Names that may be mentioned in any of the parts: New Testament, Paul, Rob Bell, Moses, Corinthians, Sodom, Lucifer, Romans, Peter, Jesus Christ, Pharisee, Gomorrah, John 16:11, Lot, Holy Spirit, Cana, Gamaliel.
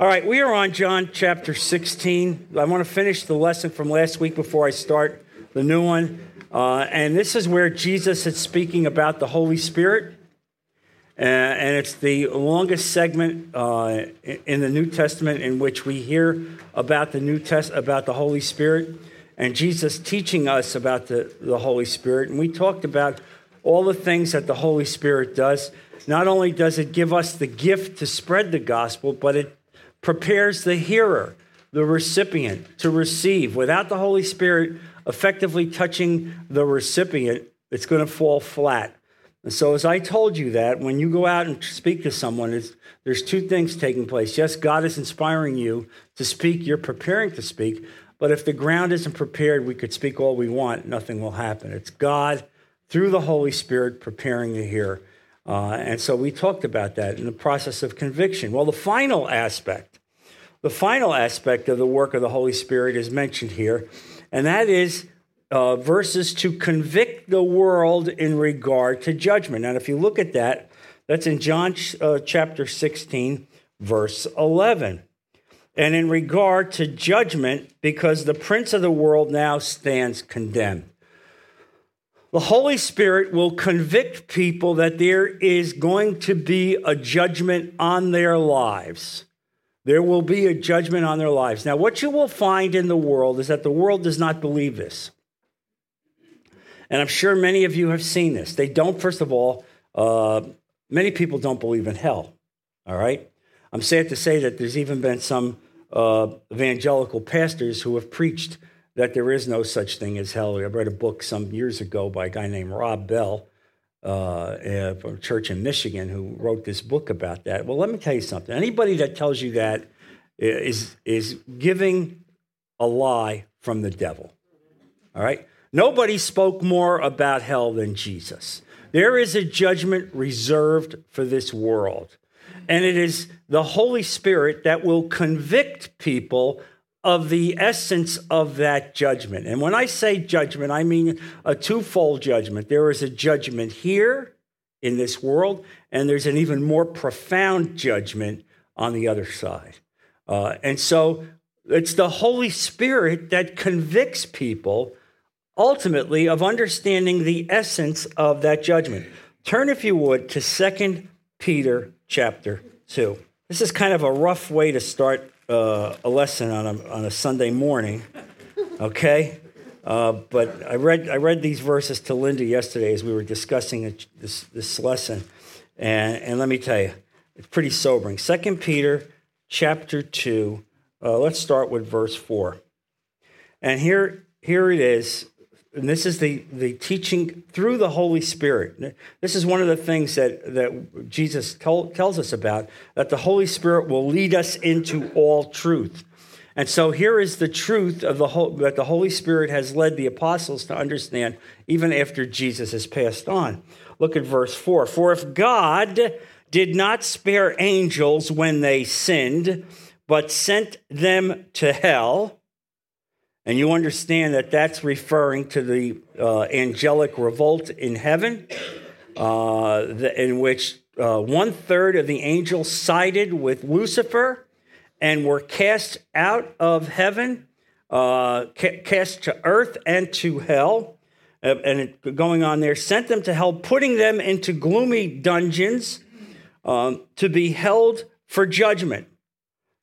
All right, we are on John chapter 16. I want to finish the lesson from last week before I start the new one. And this is where Jesus is speaking about the Holy Spirit. And it's the longest segment in the New Testament in which we hear about the about the Holy Spirit and Jesus teaching us about the Holy Spirit. And we talked about all the things that the Holy Spirit does. Not only does it give us the gift to spread the gospel, but it prepares the hearer, the recipient, to receive. Without the Holy Spirit effectively touching the recipient, it's going to fall flat. And so as I told you that, when you go out and speak to someone, there's two things taking place. Yes, God is inspiring you to speak. You're preparing to speak. But if the ground isn't prepared, we could speak all we want. Nothing will happen. It's God, through the Holy Spirit, preparing the hearer. And so we talked about that in the process of conviction. Well, the final aspect of the work of the Holy Spirit is mentioned here, and that is verses to convict the world in regard to judgment. And if you look at that, that's in John chapter 16, verse 11. And in regard to judgment, because the prince of the world now stands condemned. The Holy Spirit will convict people that there is going to be a judgment on their lives. There will be a judgment on their lives. Now, what you will find in the world is that the world does not believe this. And I'm sure many of you have seen this. They don't, first of all, many people don't believe in hell, all right? I'm sad to say that there's even been some evangelical pastors who have preached that there is no such thing as hell. I read a book some years ago by a guy named Rob Bell from a church in Michigan who wrote this book about that. Well, let me tell you something. Anybody that tells you that is giving a lie from the devil, all right? Nobody spoke more about hell than Jesus. There is a judgment reserved for this world, and it is the Holy Spirit that will convict people of the essence of that judgment. And when I say judgment, I mean a twofold judgment. There is a judgment here in this world, and there's an even more profound judgment on the other side. And so it's the Holy Spirit that convicts people, ultimately, of understanding the essence of that judgment. Turn, if you would, to 2 Peter chapter 2. This is kind of a rough way to start a lesson on a Sunday morning, okay? But I read these verses to Linda yesterday as we were discussing this lesson, and let me tell you, it's pretty sobering. 2 Peter chapter 2, let's start with verse 4. And here it is, and this is the teaching through the Holy Spirit. This is one of the things that Jesus tells us about, that the Holy Spirit will lead us into all truth. And so here is the truth of that the Holy Spirit has led the apostles to understand even after Jesus has passed on. Look at verse 4. For if God did not spare angels when they sinned, but sent them to hell... And you understand that that's referring to the angelic revolt in heaven, in which 1/3 of the angels sided with Lucifer and were cast out of heaven, cast to earth and to hell. And going on there, sent them to hell, putting them into gloomy dungeons to be held for judgment.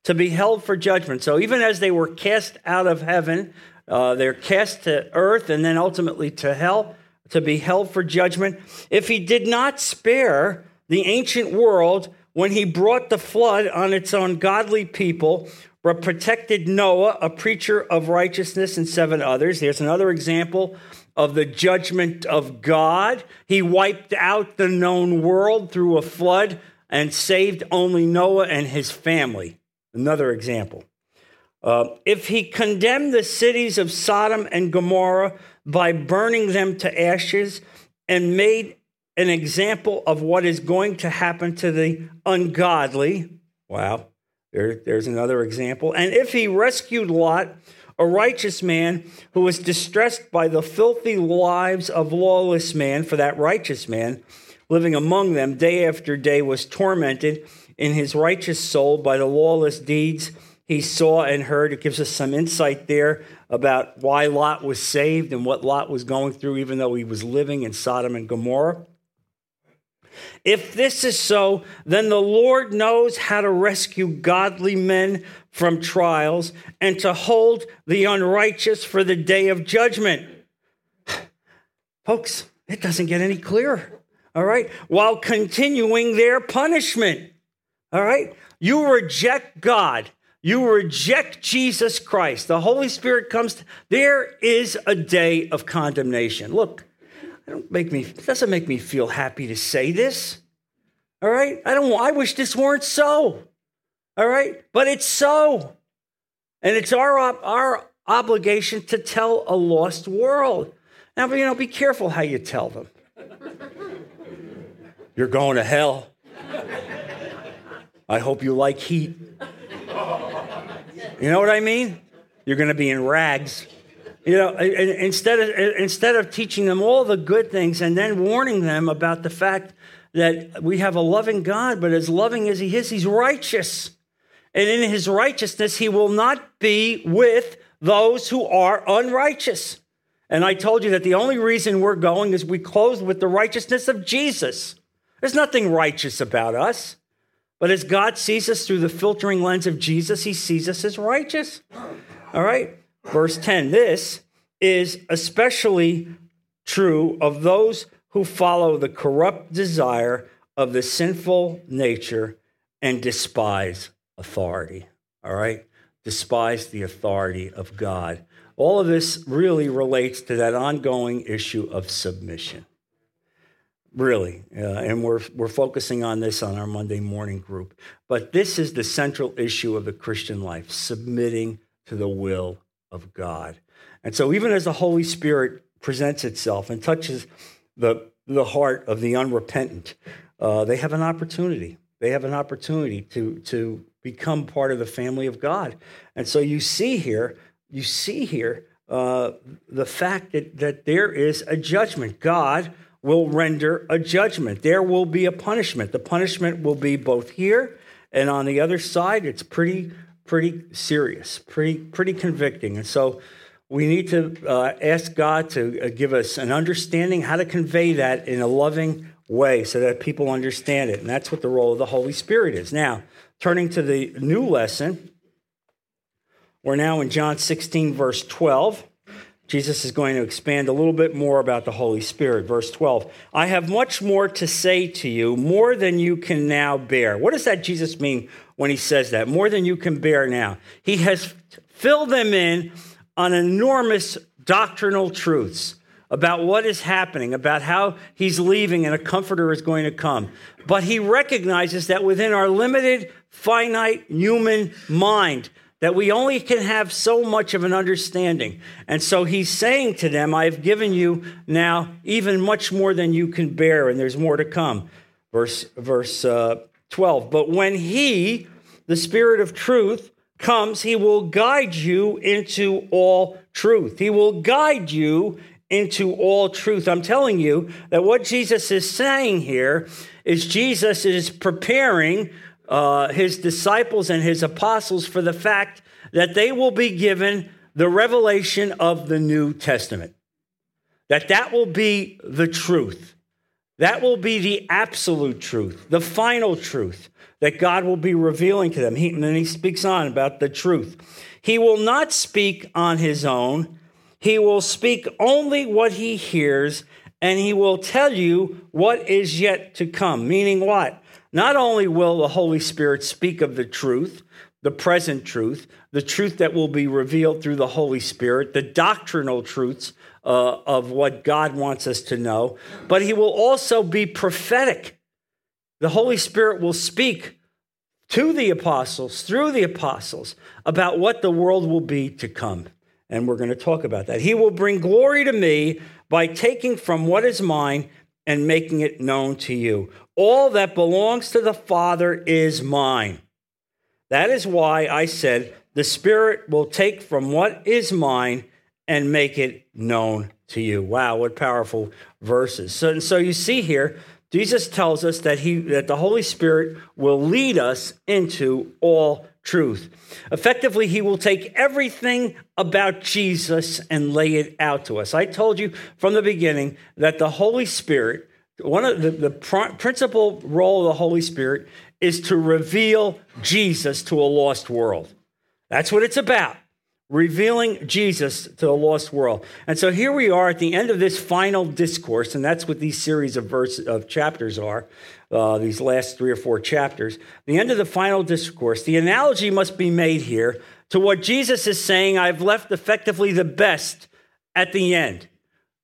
To be held for judgment. So even as they were cast out of heaven, they're cast to earth and then ultimately to hell, to be held for judgment. If he did not spare the ancient world when he brought the flood on its ungodly people, but protected Noah, a preacher of righteousness, and 7 others. Here's another example of the judgment of God. He wiped out the known world through a flood and saved only Noah and his family. Another example. If he condemned the cities of Sodom and Gomorrah by burning them to ashes and made an example of what is going to happen to the ungodly. Wow, there's another example. And if he rescued Lot, a righteous man who was distressed by the filthy lives of lawless man, for that righteous man living among them day after day was tormented in his righteous soul by the lawless deeds he saw and heard. It gives us some insight there about why Lot was saved and what Lot was going through, even though he was living in Sodom and Gomorrah. If this is so, then the Lord knows how to rescue godly men from trials and to hold the unrighteous for the day of judgment. Folks, it doesn't get any clearer, all right? While continuing their punishment, all right? You reject God. You reject Jesus Christ. The Holy Spirit comes. There is a day of condemnation. Look. It doesn't make me feel happy to say this, all right? I wish this weren't so, all right? But it's so, and it's our obligation to tell a lost world. Now, be careful how you tell them. You're going to hell. I hope you like heat. You know what I mean? You're going to be in rags. You know, instead of teaching them all the good things and then warning them about the fact that we have a loving God, but as loving as he is, he's righteous. And in his righteousness, he will not be with those who are unrighteous. And I told you that the only reason we're going is we clothed with the righteousness of Jesus. There's nothing righteous about us. But as God sees us through the filtering lens of Jesus, he sees us as righteous. All right? Verse 10, this is especially true of those who follow the corrupt desire of the sinful nature and despise authority, all right? Despise the authority of God. All of this really relates to that ongoing issue of submission, really. And we're focusing on this on our Monday morning group. But this is the central issue of the Christian life, submitting to the will of God. And so even as the Holy Spirit presents itself and touches the heart of the unrepentant, they have an opportunity. They have an opportunity to become part of the family of God. And so you see here the fact that there is a judgment. God will render a judgment. There will be a punishment. The punishment will be both here and on the other side. It's pretty serious, pretty convicting. And so we need to ask God to give us an understanding how to convey that in a loving way so that people understand it. And that's what the role of the Holy Spirit is. Now, turning to the new lesson, we're now in John 16, verse 12. Jesus is going to expand a little bit more about the Holy Spirit. Verse 12, I have much more to say to you, more than you can now bear. What does that Jesus mean when he says that? More than you can bear now. He has filled them in on enormous doctrinal truths about what is happening, about how he's leaving and a comforter is going to come. But he recognizes that within our limited, finite human mind, that we only can have so much of an understanding. And so he's saying to them, I have given you now even much more than you can bear, and there's more to come. Verse 12, but when he, the Spirit of truth, comes, he will guide you into all truth. He will guide you into all truth. I'm telling you that what Jesus is saying here is Jesus is preparing his disciples and his apostles for the fact that they will be given the revelation of the New Testament, that will be the truth. That will be the absolute truth, the final truth that God will be revealing to them. And then he speaks on about the truth. He will not speak on his own. He will speak only what he hears, and he will tell you what is yet to come. Meaning what? Not only will the Holy Spirit speak of the truth, the present truth that will be revealed through the Holy Spirit, the doctrinal truths of what God wants us to know, but he will also be prophetic. The Holy Spirit will speak to the apostles, through the apostles, about what the world will be to come. And we're going to talk about that. He will bring glory to me by taking from what is mine and making it known to you. All that belongs to the Father is mine. That is why I said, the Spirit will take from what is mine and make it known to you. Wow, what powerful verses. So you see here Jesus tells us that the Holy Spirit will lead us into all truth. Effectively, he will take everything about Jesus and lay it out to us. I told you from the beginning that the Holy Spirit, one of the principal role of the Holy Spirit is to reveal Jesus to a lost world. That's what it's about. Revealing Jesus to the lost world. And so here we are at the end of this final discourse, and that's what these series of chapters are, these last 3 or 4 chapters. The end of the final discourse, the analogy must be made here to what Jesus is saying, I've left effectively the best at the end.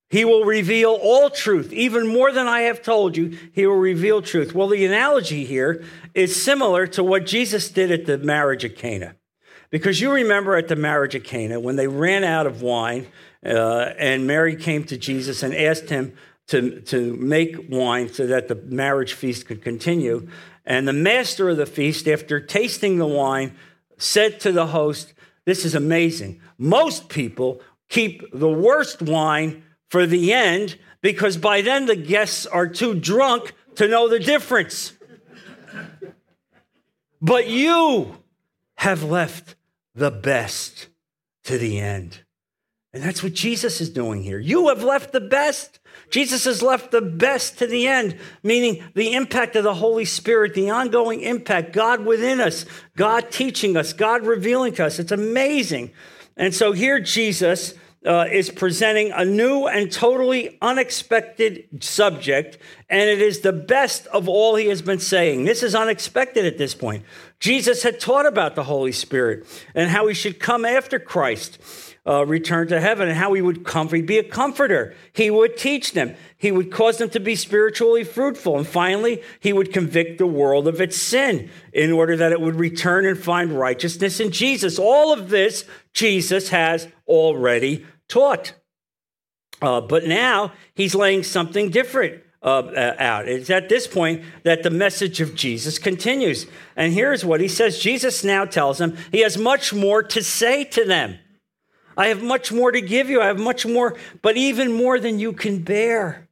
He will reveal all truth, even more than I have told you, he will reveal truth. Well, the analogy here is similar to what Jesus did at the marriage at Cana. Because you remember at the marriage at Cana, when they ran out of wine, and Mary came to Jesus and asked him to make wine so that the marriage feast could continue. And the master of the feast, after tasting the wine, said to the host, this is amazing. Most people keep the worst wine for the end because by then the guests are too drunk to know the difference. But you have left the best to the end. And that's what Jesus is doing here. You have left the best. Jesus has left the best to the end, meaning the impact of the Holy Spirit, the ongoing impact, God within us, God teaching us, God revealing to us. It's amazing. And so here Jesus is presenting a new and totally unexpected subject, and it is the best of all he has been saying. This is unexpected at this point. Jesus had taught about the Holy Spirit and how he should come after Christ returned to heaven and how he would be a comforter. He would teach them. He would cause them to be spiritually fruitful. And finally, he would convict the world of its sin in order that it would return and find righteousness in Jesus. All of this Jesus has already taught. But now he's laying something different out. It's at this point that the message of Jesus continues. And here's what he says. Jesus now tells them he has much more to say to them. I have much more to give you. I have much more, but even more than you can bear.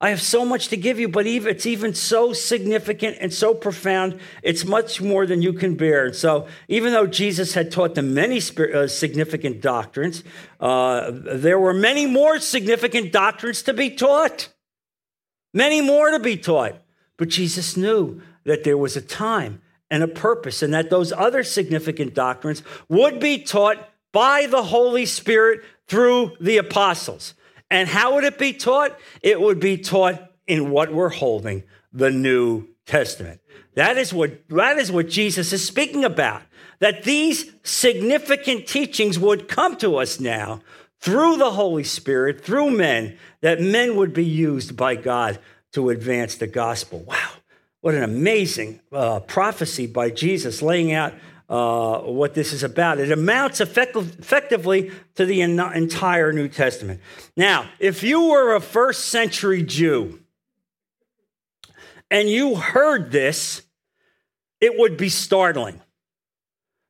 I have so much to give you, but it's even so significant and so profound. It's much more than you can bear. And so even though Jesus had taught them many significant doctrines, there were many more significant doctrines to be taught. Many more to be taught. But Jesus knew that there was a time and a purpose and that those other significant doctrines would be taught by the Holy Spirit through the apostles. And how would it be taught? It would be taught in what we're holding, the New Testament. That is what Jesus is speaking about, that these significant teachings would come to us now through the Holy Spirit, through men, that men would be used by God to advance the gospel. Wow, what an amazing prophecy by Jesus laying out what this is about. It amounts effectively to the entire New Testament. Now, if you were a first century Jew and you heard this, it would be startling.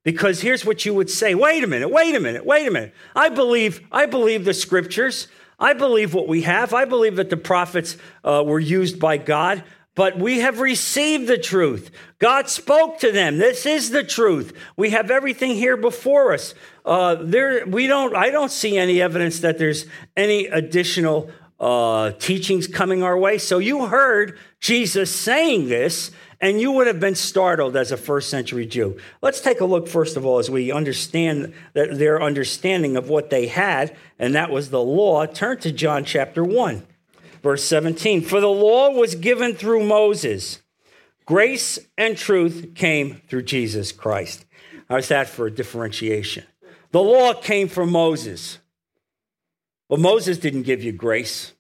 Because here's what you would say. Wait a minute. I believe the scriptures. I believe what we have. I believe that the prophets were used by God, but we have received the truth. God spoke to them. This is the truth. We have everything here before us. I don't see any evidence that there's any additional teachings coming our way. So you heard Jesus saying this, and you would have been startled as a first century Jew. Let's take a look, first of all, as we understand that their understanding of what they had, and that was the law. Turn to John chapter 1, verse 17. For the law was given through Moses. Grace and truth came through Jesus Christ. How's that for a differentiation? The law came from Moses. But Moses didn't give you grace.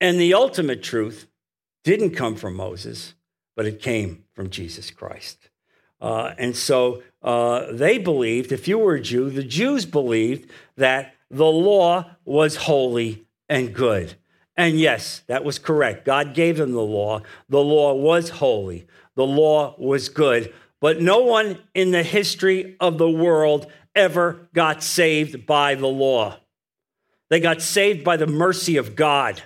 And the ultimate truth didn't come from Moses, but it came from Jesus Christ. And so they believed, if you were a Jew, the Jews believed that the law was holy and good. And yes, that was correct. God gave them the law. The law was holy. The law was good. But no one in the history of the world ever got saved by the law. They got saved by the mercy of God.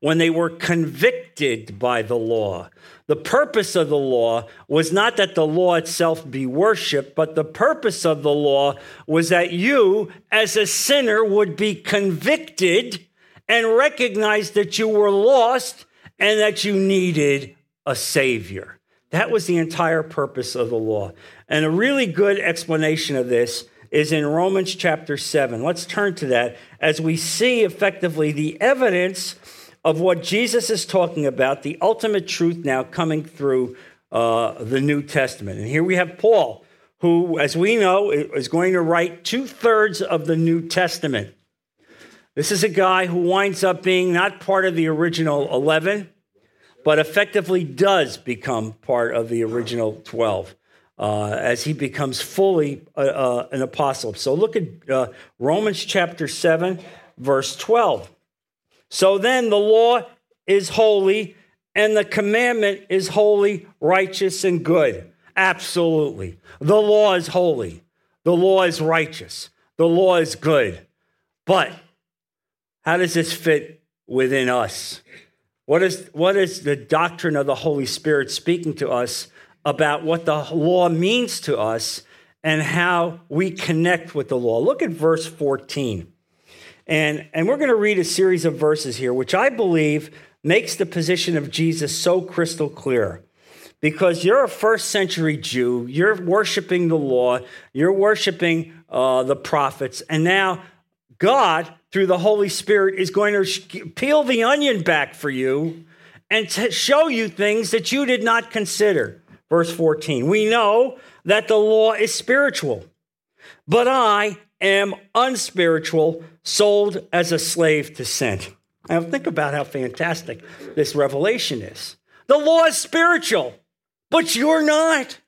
when they were convicted by the law. The purpose of the law was not that the law itself be worshiped, but the purpose of the law was that you, as a sinner, would be convicted and recognize that you were lost and that you needed a savior. That was the entire purpose of the law. And a really good explanation of this is in Romans chapter 7. Let's turn to that as we see effectively the evidence of what Jesus is talking about, the ultimate truth now coming through the New Testament. And here we have Paul, who, as we know, is going to write 2/3 of the New Testament. This is a guy who winds up being not part of the original 11, but effectively does become part of the original 12 as he becomes fully an apostle. So look at Romans chapter 7, verse 12. So then the law is holy, and the commandment is holy, righteous, and good. Absolutely. The law is holy. The law is righteous. The law is good. But how does this fit within us? What is the doctrine of the Holy Spirit speaking to us about what the law means to us and how we connect with the law? Look at verse 14. And we're going to read a series of verses here, which I believe makes the position of Jesus so crystal clear. Because you're a first century Jew, you're worshiping the law, you're worshiping the prophets, and now God, through the Holy Spirit, is going to peel the onion back for you and to show you things that you did not consider. Verse 14, we know that the law is spiritual, but I am unspiritual, sold as a slave to sin. Now think about how fantastic this revelation is. The law is spiritual, but you're not.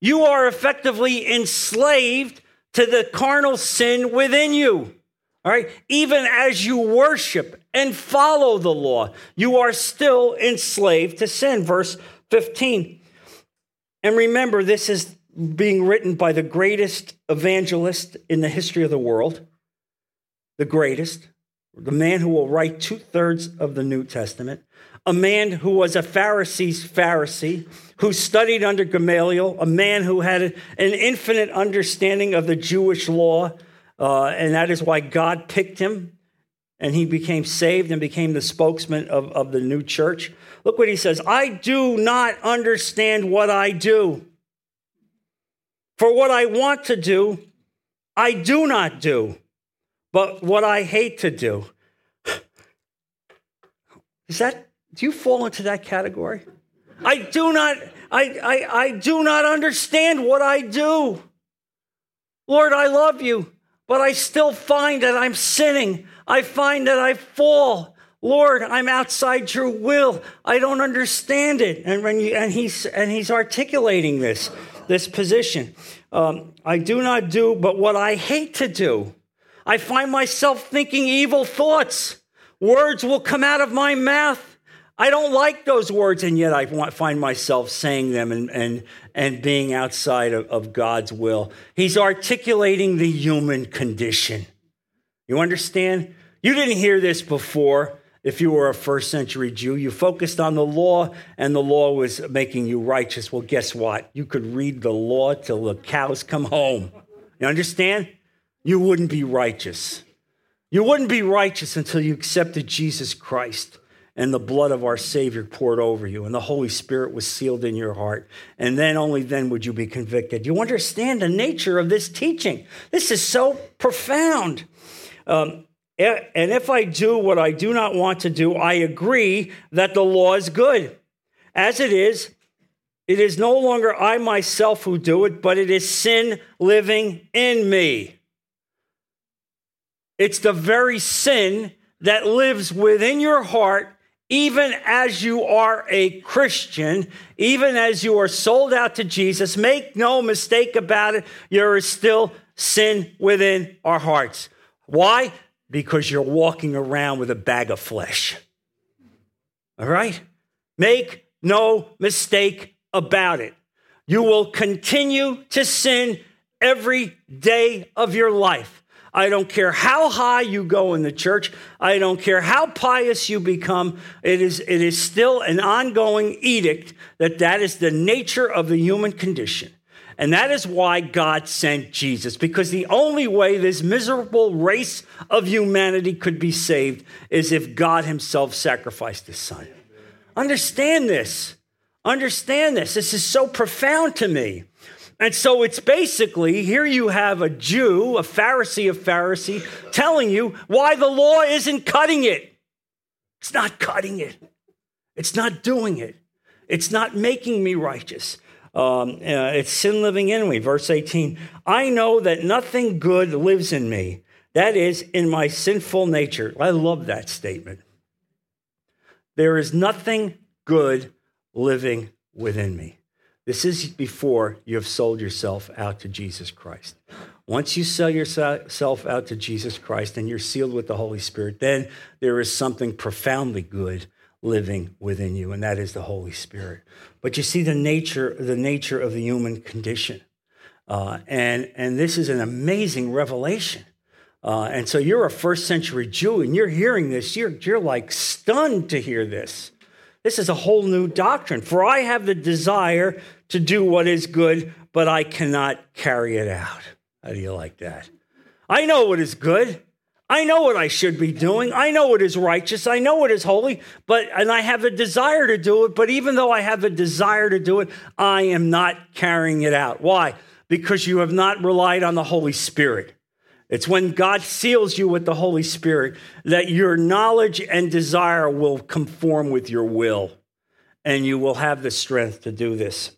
You are effectively enslaved to the carnal sin within you. All right? Even as you worship and follow the law, you are still enslaved to sin. Verse 15. And remember, this is being written by the greatest evangelist in the history of the world, the greatest, the man who will write 2/3 of the New Testament, a man who was a Pharisee's Pharisee, who studied under Gamaliel, a man who had an infinite understanding of the Jewish law, and that is why God picked him, and he became saved and became the spokesman of the new church. Look what he says, I do not understand what I do. For what I want to do, I do not do, but what I hate to do. Do you fall into that category? I do not understand what I do. Lord, I love you, but I still find that I'm sinning. I find that I fall. Lord, I'm outside your will. I don't understand it. And he's articulating this. This position. I do not do, but what I hate to do. I find myself thinking evil thoughts. Words will come out of my mouth. I don't like those words, and yet I find myself saying them and being outside of God's will. He's articulating the human condition. You understand? You didn't hear this before. If you were a first century Jew, you focused on the law and the law was making you righteous. Well, guess what? You could read the law till the cows come home. You understand? You wouldn't be righteous. You wouldn't be righteous until you accepted Jesus Christ and the blood of our Savior poured over you and the Holy Spirit was sealed in your heart. And then only then would you be convicted. You understand the nature of this teaching. This is so profound. And if I do what I do not want to do, I agree that the law is good. As it is no longer I myself who do it, but it is sin living in me. It's the very sin that lives within your heart, even as you are a Christian, even as you are sold out to Jesus. Make no mistake about it, there is still sin within our hearts. Why? Because you're walking around with a bag of flesh. All right? Make no mistake about it. You will continue to sin every day of your life. I don't care how high you go in the church. I don't care how pious you become. It is still an ongoing edict that is the nature of the human condition. And that is why God sent Jesus, because the only way this miserable race of humanity could be saved is if God himself sacrificed his son. Understand this. Understand this. This is so profound to me. And so it's basically, here you have a Jew, a Pharisee of Pharisee, telling you why the law isn't cutting it. It's not cutting it. It's not doing it. It's not making me righteous. It's sin living in me. Verse 18, I know that nothing good lives in me. That is, in my sinful nature. I love that statement. There is nothing good living within me. This is before you have sold yourself out to Jesus Christ. Once you sell yourself out to Jesus Christ and you're sealed with the Holy Spirit, then there is something profoundly good living within you, and that is the Holy Spirit. But you see the nature of the human condition. And this is an amazing revelation. And so you're a first century Jew, and you're hearing this. You're like stunned to hear this. This is a whole new doctrine. For I have the desire to do what is good, but I cannot carry it out. How do you like that? I know what is good. I know what I should be doing. I know what is righteous. I know what is holy, and I have the desire to do it. But even though I have the desire to do it, I am not carrying it out. Why? Because you have not relied on the Holy Spirit. It's when God seals you with the Holy Spirit that your knowledge and desire will conform with your will, and you will have the strength to do this.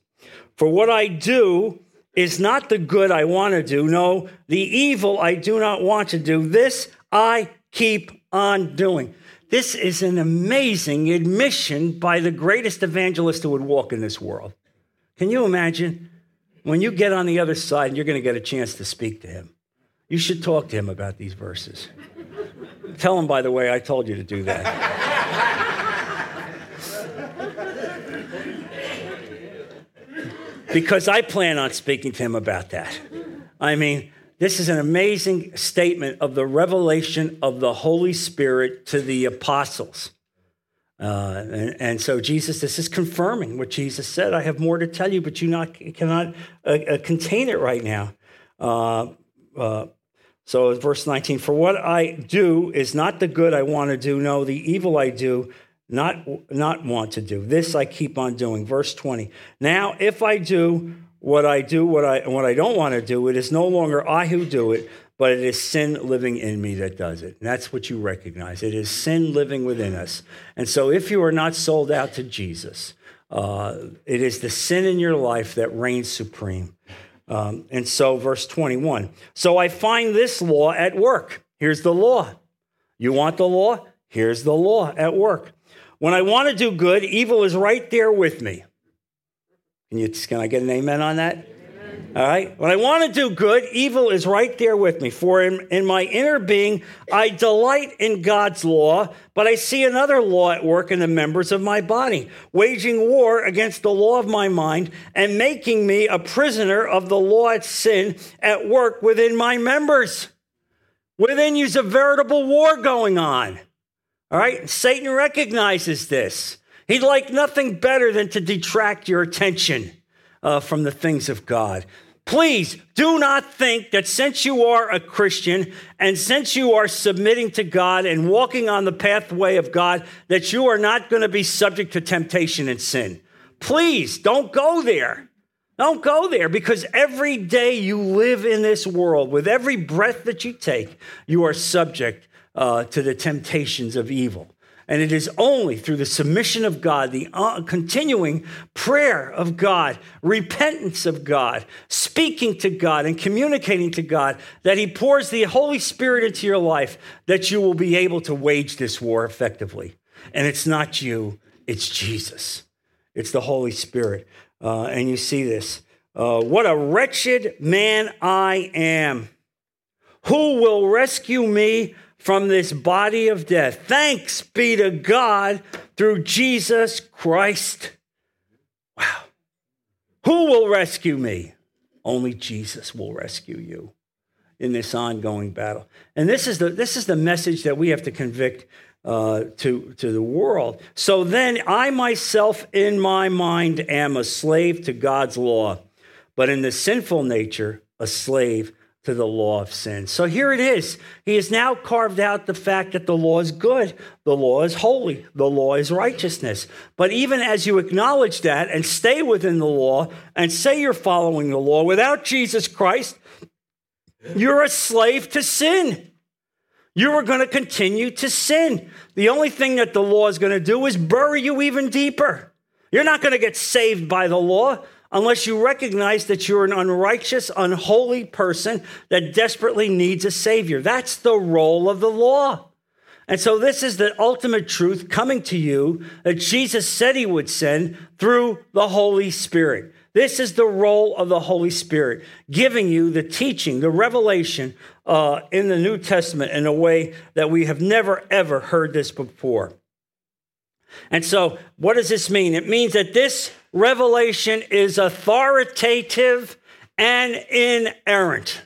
For what I do is not the good I want to do. No, the evil I do not want to do. This I keep on doing. This is an amazing admission by the greatest evangelist who would walk in this world. Can you imagine? When you get on the other side, you're going to get a chance to speak to him. You should talk to him about these verses. Tell him, by the way, I told you to do that. Because I plan on speaking to him about that. I mean, this is an amazing statement of the revelation of the Holy Spirit to the apostles. And so Jesus, this is confirming what Jesus said. I have more to tell you, but you cannot contain it right now. So verse 19, for what I do is not the good I want to do, no, the evil I do not want to do. This I keep on doing. Verse 20, now if I do what I don't want to do, it is no longer I who do it, but it is sin living in me that does it. And that's what you recognize. It is sin living within us. And so if you are not sold out to Jesus, it is the sin in your life that reigns supreme. And so verse 21, so I find this law at work. Here's the law. You want the law? Here's the law at work. When I want to do good, evil is right there with me. Can I get an amen on that? Amen. All right. When I want to do good, evil is right there with me. For in my inner being, I delight in God's law, but I see another law at work in the members of my body, waging war against the law of my mind and making me a prisoner of the law of sin at work within my members. Within you's a veritable war going on. All right. Satan recognizes this. He'd like nothing better than to detract your attention from the things of God. Please do not think that since you are a Christian and since you are submitting to God and walking on the pathway of God, that you are not going to be subject to temptation and sin. Please don't go there. Don't go there, because every day you live in this world, with every breath that you take, you are subject to the temptations of evil. And it is only through the submission of God, the continuing prayer of God, repentance of God, speaking to God and communicating to God, that he pours the Holy Spirit into your life, that you will be able to wage this war effectively. And it's not you, it's Jesus. It's the Holy Spirit. And you see this. What a wretched man I am. Who will rescue me from this body of death? Thanks be to God through Jesus Christ. Wow. Who will rescue me? Only Jesus will rescue you. in this ongoing battle. And this is the message that we have to convict to the world. So then I myself in my mind am a slave to God's law, but in the sinful nature, a slave to the law of sin. So here it is. He has now carved out the fact that the law is good, the law is holy, the law is righteousness. But even as you acknowledge that and stay within the law and say you're following the law without Jesus Christ, you're a slave to sin. You are going to continue to sin. The only thing that the law is going to do is bury you even deeper. You're not going to get saved by the law unless you recognize that you're an unrighteous, unholy person that desperately needs a savior. That's the role of the law. And so this is the ultimate truth coming to you that Jesus said he would send through the Holy Spirit. This is the role of the Holy Spirit, giving you the teaching, the revelation in the New Testament in a way that we have never, ever heard this before. And so what does this mean? It means that this revelation is authoritative and inerrant.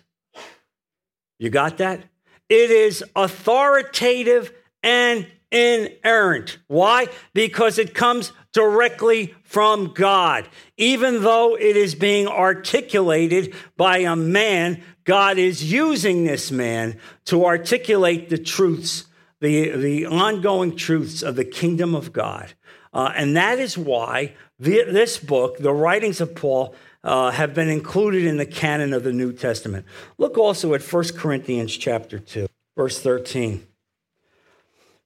You got that? It is authoritative and inerrant. Why? Because it comes directly from God. Even though it is being articulated by a man, God is using this man to articulate the truths, the ongoing truths of the kingdom of God. And that is why this book, the writings of Paul, have been included in the canon of the New Testament. Look also at 1 Corinthians chapter 2, verse 13.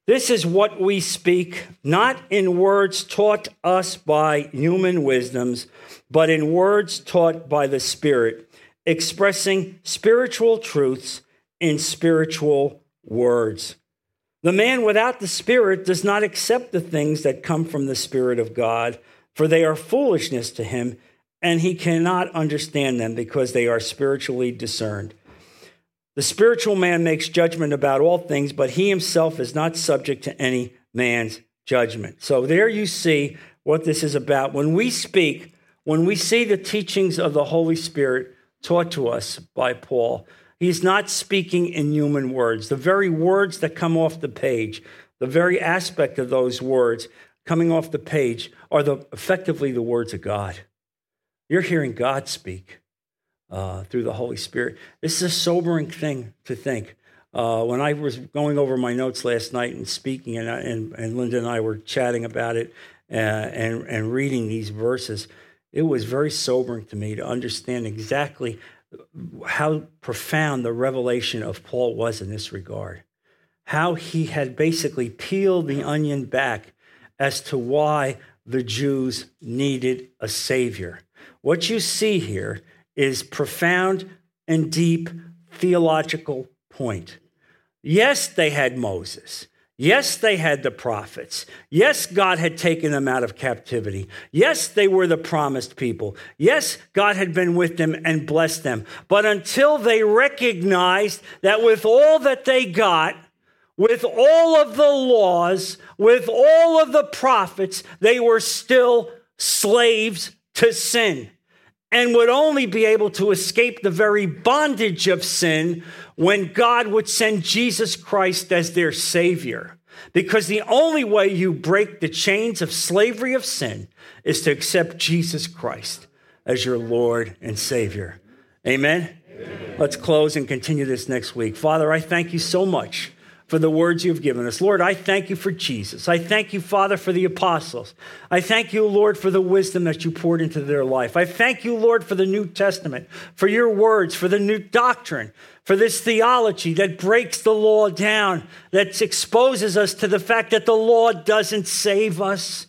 This is what we speak, not in words taught us by human wisdoms, but in words taught by the Spirit, expressing spiritual truths in spiritual words. The man without the Spirit does not accept the things that come from the Spirit of God, for they are foolishness to him, and he cannot understand them because they are spiritually discerned. The spiritual man makes judgment about all things, but he himself is not subject to any man's judgment. So there you see what this is about. When we speak, when we see the teachings of the Holy Spirit taught to us by Paul, he's not speaking in human words. The very words that come off the page, the very aspect of those words coming off the page are effectively the words of God. You're hearing God speak through the Holy Spirit. This is a sobering thing to think. When I was going over my notes last night and speaking, and Linda and I were chatting about it and reading these verses, it was very sobering to me to understand exactly how profound the revelation of Paul was in this regard. How he had basically peeled the onion back as to why the Jews needed a savior. What you see here is profound and deep theological point. Yes, they had Moses. Yes, they had the prophets. Yes, God had taken them out of captivity. Yes, they were the promised people. Yes, God had been with them and blessed them. But until they recognized that with all that they got, with all of the laws, with all of the prophets, they were still slaves to sin, and would only be able to escape the very bondage of sin when God would send Jesus Christ as their Savior. Because the only way you break the chains of slavery of sin is to accept Jesus Christ as your Lord and Savior. Amen? Amen. Let's close and continue this next week. Father, I thank you so much for the words you've given us. Lord, I thank you for Jesus. I thank you, Father, for the apostles. I thank you, Lord, for the wisdom that you poured into their life. I thank you, Lord, for the New Testament, for your words, for the new doctrine, for this theology that breaks the law down, that exposes us to the fact that the law doesn't save us.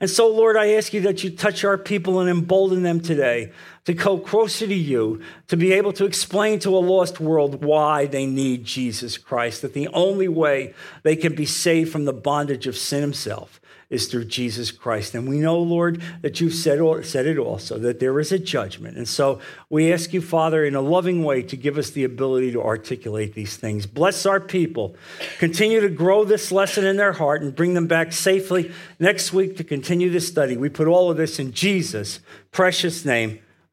And so, Lord, I ask you that you touch our people and embolden them today to go closer to you, to be able to explain to a lost world why they need Jesus Christ, that the only way they can be saved from the bondage of sin himself is through Jesus Christ. And we know, Lord, that you've said it also, that there is a judgment. And so we ask you, Father, in a loving way to give us the ability to articulate these things. Bless our people. Continue to grow this lesson in their heart and bring them back safely next week to continue this study. We put all of this in Jesus' precious name.